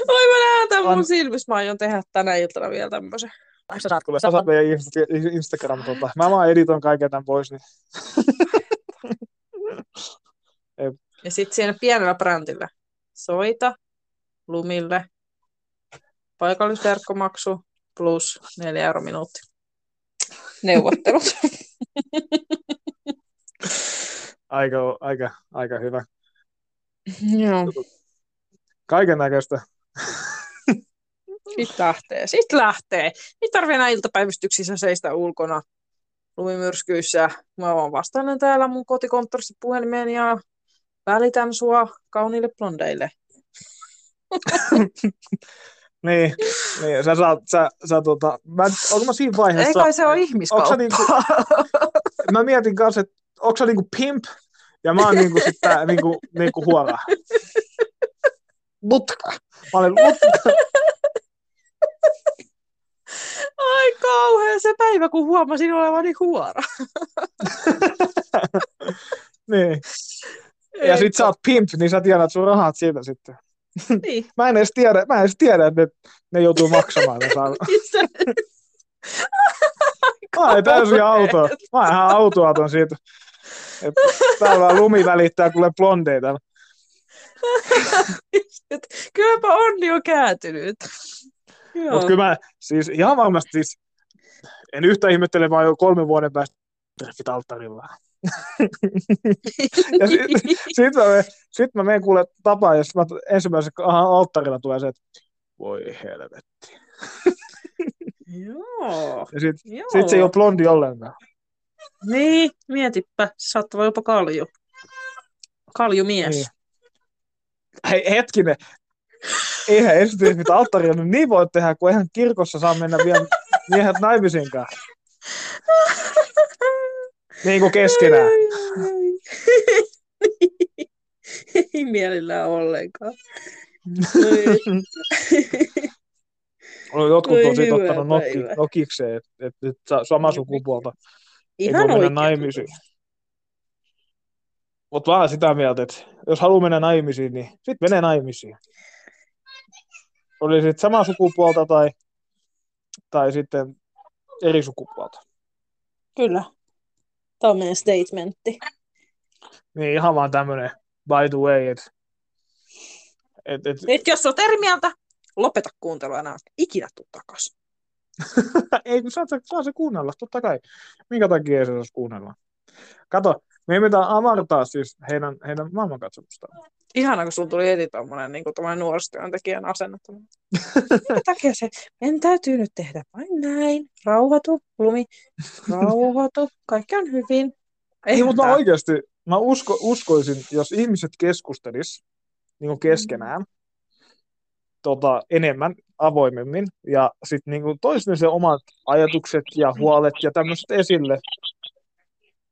Oi, mä näen tämän mun silmissä. Mä aion tehdä tänä iltana vielä tämmösen. Sä saat, sä saat meidän Instagram. Tota. Mä vaan editoin kaiken tämän pois. Niin. Ja sit siinä pienellä brändillä. Soita Lumille. Paikallisverkkomaksu plus neljä euroa minuutti. Neuvottelut. Aika, aika, aika hyvä. Joo. Kaiken näköistä. Sitten lähtee, sitten lähtee. Ei tarvitse enää iltapäivystyksissä seistä ulkona lumimyrskyissä. Mä oon vastailen täällä mun kotikonttorissa puhelimeen ja välitän sua kauniille blondeille. Niin, niin, sä saat, sä, sä tota, mä, onko mä siinä vaiheessa... Ei kai se ole ihmiskauppa. Niinku, mä mietin kanssa, että onko sä niinku pimp, ja mä oon niinku sit tää niinku, niinku huora. Mutka. Mä olen mutka. Ai kauhea se päivä, kun huomasin olevani huora. Niin. Ja Eikö. Sit sä oot pimp, niin sä tiedät sun rahat siitä sitten. Niin. Mä en edes tiedä, mä en edes tiedä, että ne, ne joutuu maksamaan. Mä oon täysin autoa. Mä oon ihan autoaton siitä. Täällä lumi välittää kuule blondeita. Kylläpä onni on kääntynyt. Mutta kyllä mä siis ihan varmasti siis, en yhtä ihmettele, vaan jo kolmen vuoden päästä treffit alttarillaan. Ja sit, sit mä, sit mä menen kuule tapaan, ja sit mä ensimmäisen alttarilla tulee se, että voi helvetti. Joo. Ja sit, Joo. sit se ei ole blondi ollenkaan. Niin, mietipä. Saattaa jopa kalju. Kaljumies. Niin. Hei, hetkinen. Eihän esityisi mitä alttarilla niin voi tehdä, kun eihän kirkossa saa mennä vielä miehet naimisiinkaan. Niin kuin keskenään. Ei mielellään ollenkaan. Jotkut on siitä ottanut nokikseen, että sama sukupuolta ei voi mennä naimisiin. Mutta vaan sitä mieltä, että jos haluaa mennä naimisiin, niin sitten menee naimisiin. Oli sitten samaa sukupuolta tai, tai sitten eri sukupuolta. Kyllä. Tällainen statementti. Niin, ihan vaan tämmöinen by the way. Et, et, et... Nyt jos olet eri mieltä, lopeta kuuntelua enää. Ikinä tuu takaisin. Ei, kun saat, saa se kuunnella, totta kai. Minkä takia ei se saisi kuunnella? Kato, me ei mitään avartaa siis heidän, heidän maailmankatsomustaan. Ihanaa, kun sulla tuli heti tommoinen niin nuorisotyöntekijän asenne. Minkä takia se, en täytyy nyt tehdä vain näin. Rauhoitu, Lumi, rauhoitu, kaikki on hyvin. Ei, mutta mä oikeasti, mä usko, uskoisin, jos ihmiset keskustelis niin kuin keskenään tota, enemmän, avoimemmin, ja sitten niin kuin tois ne se omat ajatukset ja huolet ja tämmöiset esille,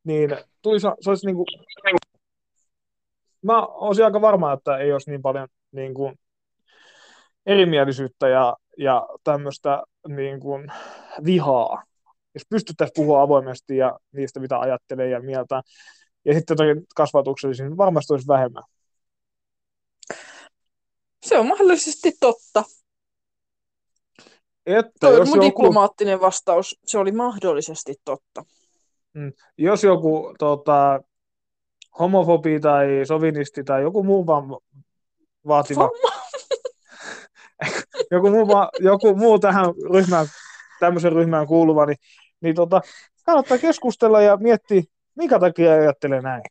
niin tuisa, se olisi niin kuin... Mä olisin aika varma, että ei olisi niin paljon niin kuin erimielisyyttä ja, ja tämmöistä niin kuin vihaa. Jos pystyttäisiin puhua avoimesti ja niistä, mitä ajattelee ja mieltään. Ja sitten kasvatuksellisiin, niin varmasti olisi vähemmän. Se on mahdollisesti totta. Että jos joku... diplomaattinen vastaus. Se oli mahdollisesti totta. Mm. Jos joku... Tota... homofobi tai sovinisti tai joku muu vaan vaativa. joku, muu va- joku muu tähän ryhmään, tämmöisen ryhmään kuuluva, niin, niin tota, kannattaa keskustella ja miettiä, minkä takia ajattelee näin.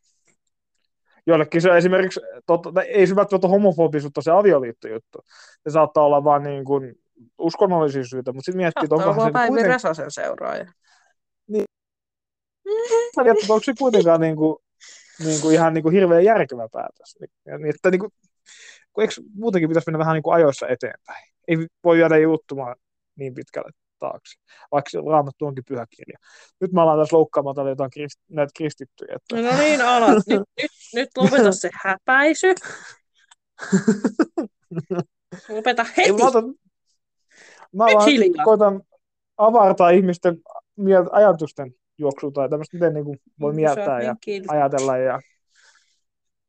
Joillekin se esimerkiksi, tota, ei se välttämättä homofobisuutta se avioliittojuttu. Se saattaa olla vaan niin kuin uskonnollisia syitä, mutta sitten miettii, että onkohan se kuitenkaan... Päivi Räsäsen seuraaja. Niin. Miettii, onko se kuitenkaan niin kuin... Niin kuin ihan niin kuin hirveän järkevä päätös. Ja niin, että niin kuin, kun eikö muutenkin pitäisi mennä vähän niin kuin ajoissa eteenpäin? Ei voi jäädä juttumaan niin pitkälle taakse, vaikka se Raamattu onkin pyhä kirja. Nyt mä alan tässä loukkaamaan täällä jotain krist, näitä kristittyjä. Että... No niin, alat. Nyt, nyt, nyt lopeta se häpäisy. Lopeta heti. Mä, otan, mä vaan koitan avartaa ihmisten miel- ajatusten juoksua tai tämmöistä, miten niin kuin voi miettää ja niin ajatella. Ja...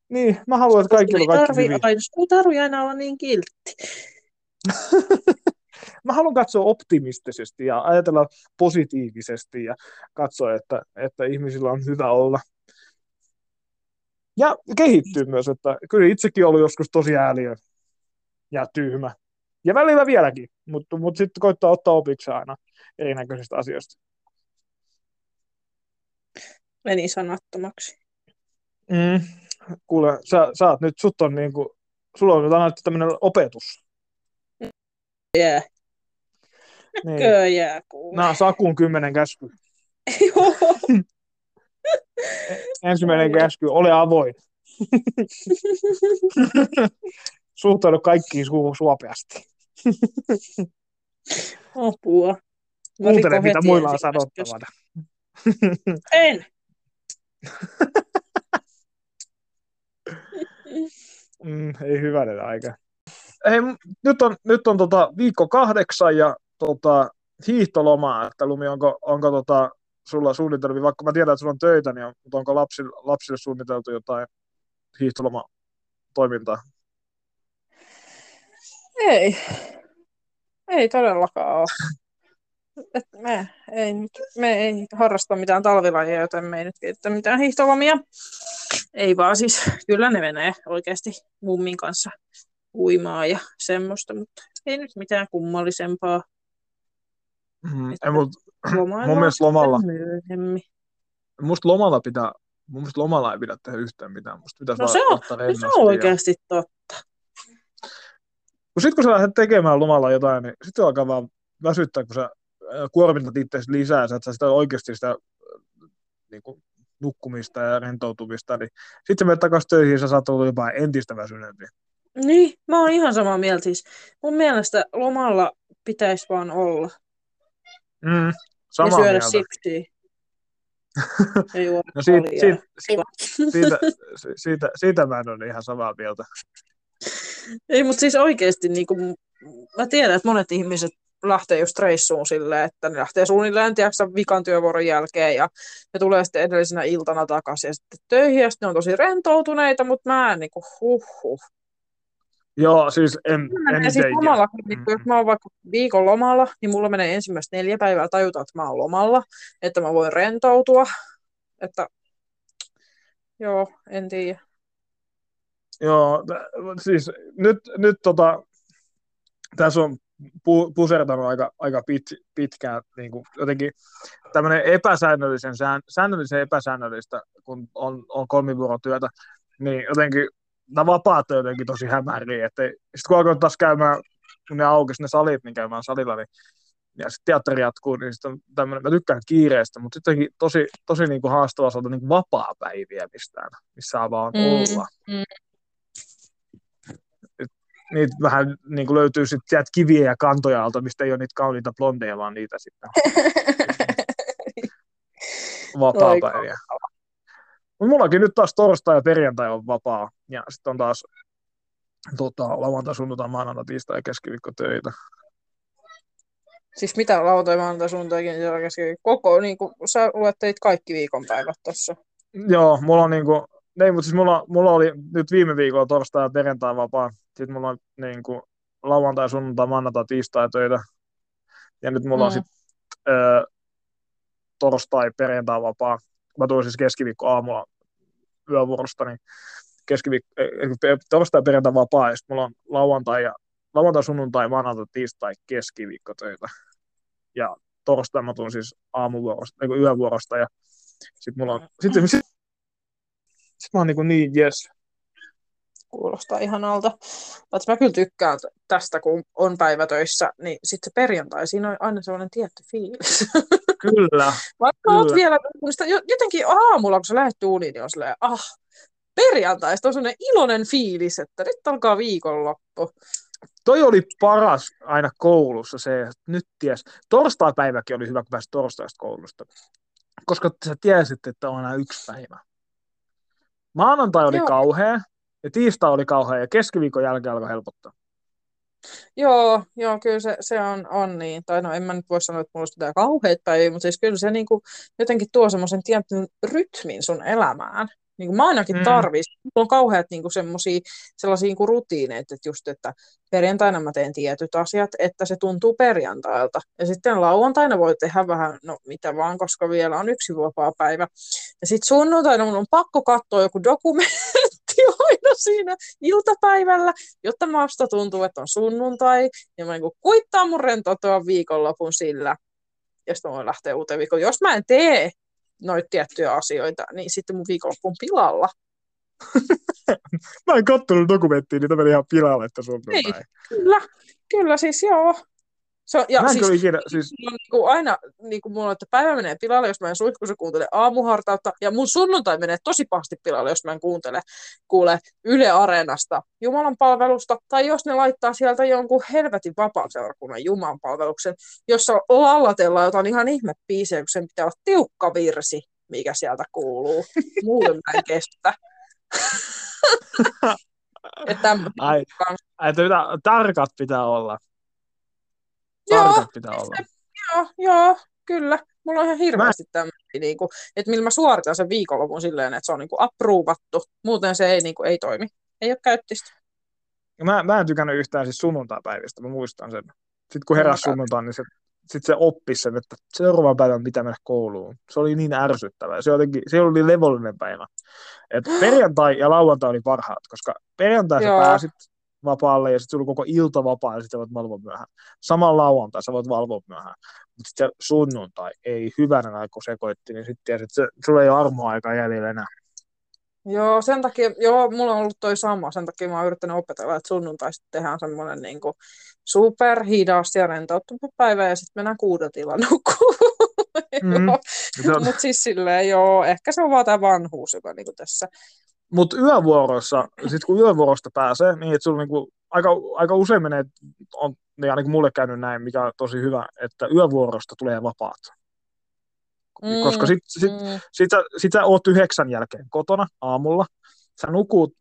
Niin, mä haluan, että kaikki on kaikki hyvin. Aina, ei tarvitse aina olla niin kiltti. Mä haluan katsoa optimistisesti ja ajatella positiivisesti ja katsoa, että, että ihmisillä on hyvä olla. Ja kehittyy myös, että kyllä itsekin ollut joskus tosi ääliö ja tyhmä. Ja välillä vieläkin, mutta, mutta sitten koittaa ottaa opiksi aina erinäköisistä asioista. Meni sanattomaksi. Mm. Kuule, sä, sä oot nyt, sut on niinku, sulla on nyt annettu tämmönen opetus. Jää. Näköjään jää, kuule. Nää Sakun kymmenen käsky. Joo. Ensimmäinen käsky, ole avoin. Suhtaudu kaikkiin su- suopeasti. Apua. Kuuntele, mitä muilla on sanottavana. En. mm, ei hyvänen aika. Hei, nyt on, nyt on tota viikko kahdeksan ja tota, hiihtolomaa, että Lumi, onko, onko tota, sulla on suunnitelmia, vaikka mä tiedän, että sulla on töitä, niin on, mutta onko lapsille, lapsille suunniteltu jotain hiihtolomatoimintaa? Ei. Ei todellakaan ole. Et me, ei nyt, me ei harrasta mitään talvilajia, joten me ei nyt vietetä mitään hiihtolomia. Ei vaan siis, kyllä ne menee oikeasti mummin kanssa uimaa ja semmoista, mutta ei nyt mitään kummallisempaa. Mm, ei, mut, mun mielestä lomalla. Musta lomalla pitää, mun mielestä lomalla ei pidä tehdä yhtään mitään. Musta pitäisi no se on, se on oikeasti ja... totta. Kun sit kun sä lähdet tekemään lomalla jotain, niin sit se alkaa vaan väsyttää, kun sä kuormitat itseäsi lisää, sä et sä sitä oikeasti sitä niin kuin, nukkumista ja rentoutumista, niin sit sä menet takaisin töihin ja sä saat olla jopa entistä väsyneempiä. Niin, mä oon ihan samaa mieltä siis. Mun mielestä lomalla pitäisi vaan olla. Mm, samaa mieltä. Ja syödä sipsiä. No siitä, siitä, siitä, siitä, siitä mä en ole ihan samaa mieltä. Ei, mutta siis oikeasti, niin kun, mä tiedän, että monet ihmiset lähtee just reissuun silleen, että ne lähtee suunnilleen tiedäksä vikan työvuoron jälkeen ja ne tulee sitten edellisenä iltana takaisin ja sitten töihin ja sitten ne on tosi rentoutuneita, mutta mä en niin kuin huhhuh. Joo, siis en, en, en siis teikin. Lomalla, niin kun, jos mä oon vaikka viikon lomalla, niin mulla menee ensimmäistä neljä päivää tajuta, että mä oon lomalla, että mä voin rentoutua, että joo, en tiedä. Joo, t- siis nyt, nyt tota, tässä on pu- pusertanut aika, aika pit- pitkään niin kuin jotenkin tämmöinen epäsäännöllisen, sään- säännöllisen epäsäännöllistä, kun on, on kolmivuorotyötä, niin jotenkin nämä vapaat on jotenkin tosi hämäriä. Sitten kun alkoi taas käymään, kun ne aukesi ne salit, niin käymään salilla, niin, ja sitten teatteri jatkuu, niin sitten on tämmöinen, mä tykkään kiireestä, mutta sitten tosi, tosi niin kuin haastavaa saada niin kuin vapaa-päiviä mistään, missä saa vaan olla. Mm, mm. Niitä vähän niin kuin löytyy sitten sieltä kiviä ja kantoja alta, mistä ei ole niitä kauniita blondeja, vaan niitä sitten vapaa-päiviä. Mutta mullakin nyt taas torstai ja perjantai on vapaa, ja sitten on taas tota, lauantai, sunnuntai, maanantai, tiistai ja keskiviikko töitä. Siis mitä lauantai, maanantai, sunnuntai ja keskiviikko? Koko, niin kuin sä luettelit kaikki viikonpäivät tuossa. Joo, mulla on niin kuin... Ei, mutta siis mulla, mulla oli nyt viime viikolla torstai ja perjantai vapaa. Sitten mulla on niin kuin lauantai, sunnuntai, maanantai, tiistai töitä. Ja nyt mulla mm. on sitten äh, torstai, perjantai vapaa. Mä tuin siis keskiviikko aamulla yövuorosta, niin keskiviikko, äh, torstai, perjantai vapaa. Ja sitten mulla on lauantai, ja, lauantai, sunnuntai, maanantai, tiistai, keskiviikko töitä. Ja torstai mä tuin siis aamuvuorosta, niin kuin yövuorosta. Ja sitten mulla on... Sit, sit, Sitten mä oon niin kuin niin, jes. Kuulostaa ihanalta. Paitsi mä kyllä tykkään tästä, kun on päivätöissä, niin sitten perjantai, siinä on aina sellainen tietty fiilis. Kyllä. Vaikka oot vielä, jotenkin aamulla, kun sä lähdet tuuniin, niin on silleen, ah, perjantai, sitten on sellainen iloinen fiilis, että nyt alkaa viikonloppu. Toi oli paras aina koulussa se, että nyt ties. Torstaipäiväkin oli hyvä, kun pääsit torstaista koulusta, koska sä tiesit, että on aina yksi päivä. Maanantai oli Joo. kauhea, ja tiistai oli kauhea, ja keskiviikon jälkeen alkoi helpottaa. Joo, joo kyllä se, se on, on niin. Tai no en mä nyt voi sanoa, että mulla olisi mitään kauheita päiviä, mutta siis kyllä se niinku jotenkin tuo semmoisen tietyn rytmin sun elämään. Niin kuin mä ainakin mm. tarvitsen. Mulla on kauheat niinku semmosia, sellaisia niinku rutiineita, että just, että perjantaina mä teen tietyt asiat, että se tuntuu perjantailta. Ja sitten lauantaina voi tehdä vähän, no mitä vaan, koska vielä on yksi vapaa päivä. Ja sitten sunnuntaina mun on pakko katsoa joku dokumentti aina siinä iltapäivällä, jotta maasta tuntuu, että on sunnuntai. Ja mä niinku kuittaan mun rentoutua viikonlopun sillä. Ja sitten mä voin lähteä uuteen viikon. Jos mä en tee noita tiettyjä asioita, niin sitten mun viikonloppu on pilalla. Mä en kattonut dokumenttia, niin tämä meni ihan pilalle, että sunnuntai. Ei, kyllä, kyllä siis joo. Se on, ja mä en siis, ikinä, siis... Niin aina niin kuin mulla on, että päivä menee pilalle, jos mä en suihkussa kuuntele aamuhartautta, ja mun sunnuntai menee tosi pahasti pilalle, jos mä en kuuntele kuule Yle Areenasta Jumalan palvelusta, tai jos ne laittaa sieltä jonkun helvetin vapaaseurakunnan Jumalan palveluksen, jossa lallatellaan jotain ihan ihmebiisejä, kun sen pitää olla tiukka virsi, mikä sieltä kuuluu. Muuten mä en kestä. Ai, ai pitää, tarkat pitää olla. Joo, pitää olla. Joo, joo, kyllä. Mulla on ihan hirveästi tämmöisiä, niinku, että millä mä suoritan sen viikonlopun silleen, että se on niinku approvattu. Muuten se ei, niinku, ei toimi. Ei ole käyttistä. Mä, mä en tykännyt yhtään siis sunnuntaipäivistä, mä muistan sen. Sitten kun heräs sunnuntaan, niin se, sit se oppisi sen, että seuraavan päivän pitää mennä kouluun. Se oli niin ärsyttävää. Se, jotenkin, se oli levollinen päivä. Et perjantai ja lauantai oli parhaat, koska perjantai sä pääsit vapaalle ja sitten sulla koko ilta vapaa ja sitten voit valvoa myöhään. Saman lauantai sä voit valvoa myöhään. Mutta sitten sunnuntai ei hyvänä aikaa sekoitti, niin sitten sulla ei ole armoaikaa jäljellä enää. Joo, sen takia, joo, mulla on ollut toi sama, sen takia mä oon yrittänyt opetella, että sunnuntaiset tehdään semmoinen niin kuin superhidas ja rentouttava päivä, ja sitten mennään kuudetilla nukkuun. Mm. Mutta siis silleen, joo, ehkä se on vaan tämä vanhuus, joka niin kuin tässä. Mutta yövuorossa, sit kun yövuorosta pääsee, niin että sulla niinku, aika, aika usein menee, on niin ainakin mulle käynyt näin, mikä on tosi hyvä, että yövuorosta tulee vapaat. Mm, koska sit, sit, mm. sit, sä, sit sä oot yhdeksän jälkeen kotona aamulla, sä nukut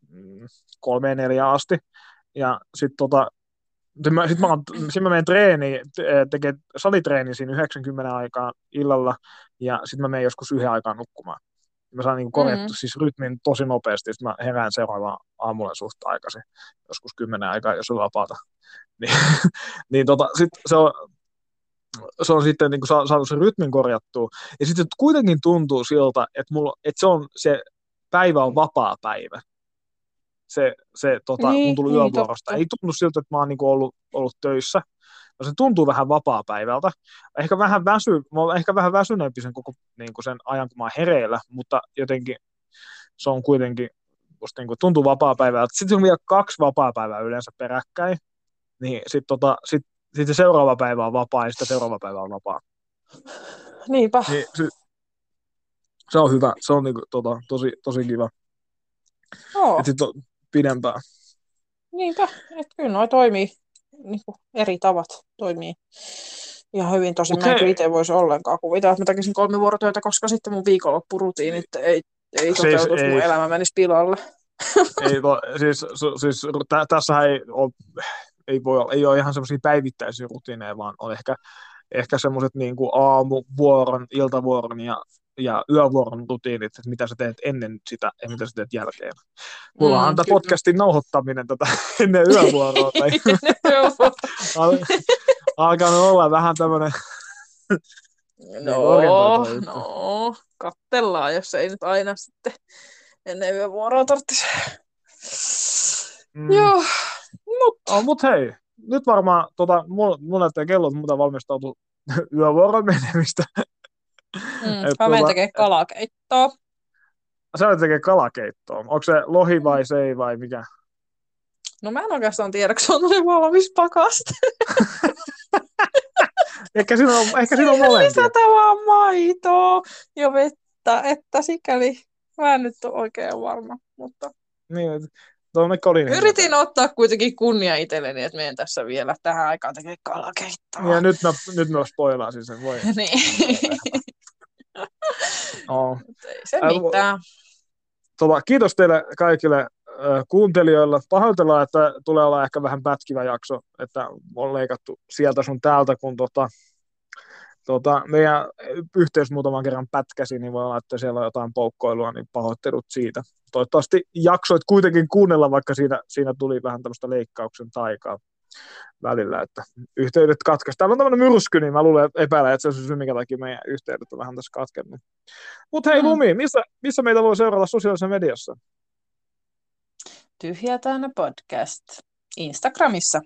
kolmeen neljään asti, ja sit tota, sit mä, sit mä, sit mä menen treeniin, tekee salitreenin siinä yhdeksänkymmentä aikaan illalla, ja sit mä menen joskus yhden aikaan nukkumaan. Mä saan niin korjattu mm-hmm. siis rytmin tosi nopeasti, sitten mä herään seuraavaan aamulla suht aikaisin, joskus kymmenen aikaa, jos on vapaata. Ni, niin tota, sit se on, se on sitten niin kuin saanut sen rytmin korjattua. Ja sitten kuitenkin tuntuu siltä, että, mulla, että se, on, se päivä on vapaa päivä. Se, se tota, niin, kun tullut niin, yövuorosta. Totta. Ei tunnu siltä, että mä oon niin kuin ollut, ollut töissä. No se tuntuu vähän vapaa-päivältä. Ehkä vähän väsy, mä olen ehkä vähän väsyneempi sen koko niin kuin sen ajan, kun mä oon hereillä, mutta jotenkin se on kuitenkin, musta niin kuin tuntuu vapaa-päivältä. Sitten on vielä kaksi vapaa-päivää yleensä peräkkäin, niin sitten tota, sit, sit se seuraava päivä on vapaa ja sitten seuraava päivä on vapaa. Niinpä. Niin, se, se on hyvä, se on niin kuin, tota, tosi, tosi kiva. No. Et sit on pidempää. Niinpä, että kyllä noi toimii. Niin kuin eri tavat toimii ihan hyvin. Tosin okay. Mä en itse voisi ollenkaan kuvitella, että mä tekisin kolmivuorotyötä, koska sitten mun viikonloppurutiinit ei, ei toteutus, mun elämä menisi pilalle. Ei, to, siis, siis, tä, tässähän ei ole, ei, voi, ei ole ihan semmoisia päivittäisiä rutiineja, vaan on ehkä, ehkä semmoiset niin kuin aamuvuoron, iltavuoron ja, ja yövuoron rutiinit, että mitä sä teet ennen sitä ja mitä sä teet jälkeen. Mulla on mm, tämä podcastin nauhoittaminen tätä ennen yövuoroa. Tai... Al- alkanut olla vähän tämmöinen... no, no, katsellaan, jos ei nyt aina sitten ennen yövuoroa tarvitsisi. Mm. Joo, mut. No, mut hei, nyt varmaan tota, mun näyttää kello, että muuta valmistautuu yövuoron menemistä. Mm, Et, mä menen tekemään kalakeittoa. Sä menet tekemään kalakeittoa. Onko se lohi vai sei vai mikä? No mä en oikeastaan tiedä, kun se on tullut valmis pakasta. Ehkä siinä on, ehkä siinä on molempia. Lisätä vaan maitoa ja vettä, että sikäli mä en nyt ole oikein varma. Mutta... Niin, tuonne kolin. Yritin hinta. Ottaa kuitenkin kunnia itselleni, että menen tässä vielä tähän aikaan tekemään kalakeittoa. Ja nyt mä, nyt mä spoilaan siis sen. Voi. Niin. No. Ei se mitään. Tota, kiitos teille kaikille äh, kuuntelijoille. Pahoitellaan, että tulee olla ehkä vähän pätkivä jakso, että on leikattu sieltä sun täältä, kun tota, tota, meidän yhteys muutaman kerran pätkäsi, niin voi olla, että siellä on jotain poukkoilua, niin pahoittelut siitä. Toivottavasti jaksoit kuitenkin kuunnella, vaikka siinä, siinä tuli vähän tämmöistä leikkauksen taikaa välillä, että yhteydet katkaisi. Täällä on tämmöinen myrsky, niin mä luulen epäilen, että se on syy, minkä takia meidän yhteydet on vähän tässä katkennut. Mutta hei Lumi, missä, missä meitä voi seurata sosiaalisessa mediassa? Tyhjä täynnä podcast Instagramissa.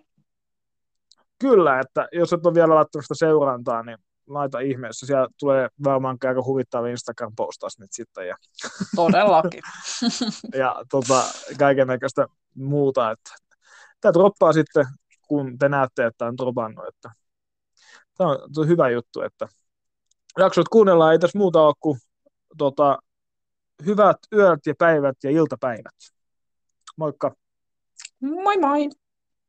Kyllä, että jos et ole vielä laittanut sitä seurantaa, niin laita ihmeessä. Siellä tulee varmaan aika huvittavia Instagram-postaus nyt sitten. Ja... Todellakin. ja tota, kaiken näköistä muuta, että tämä droppaa sitten, kun te näette, että on dropannut. Että... Tämä on hyvä juttu, että jaksot kuunnellaan, ei tässä muuta ole kuin tota, hyvät yöt ja päivät ja iltapäivät. Moikka! Moi moi!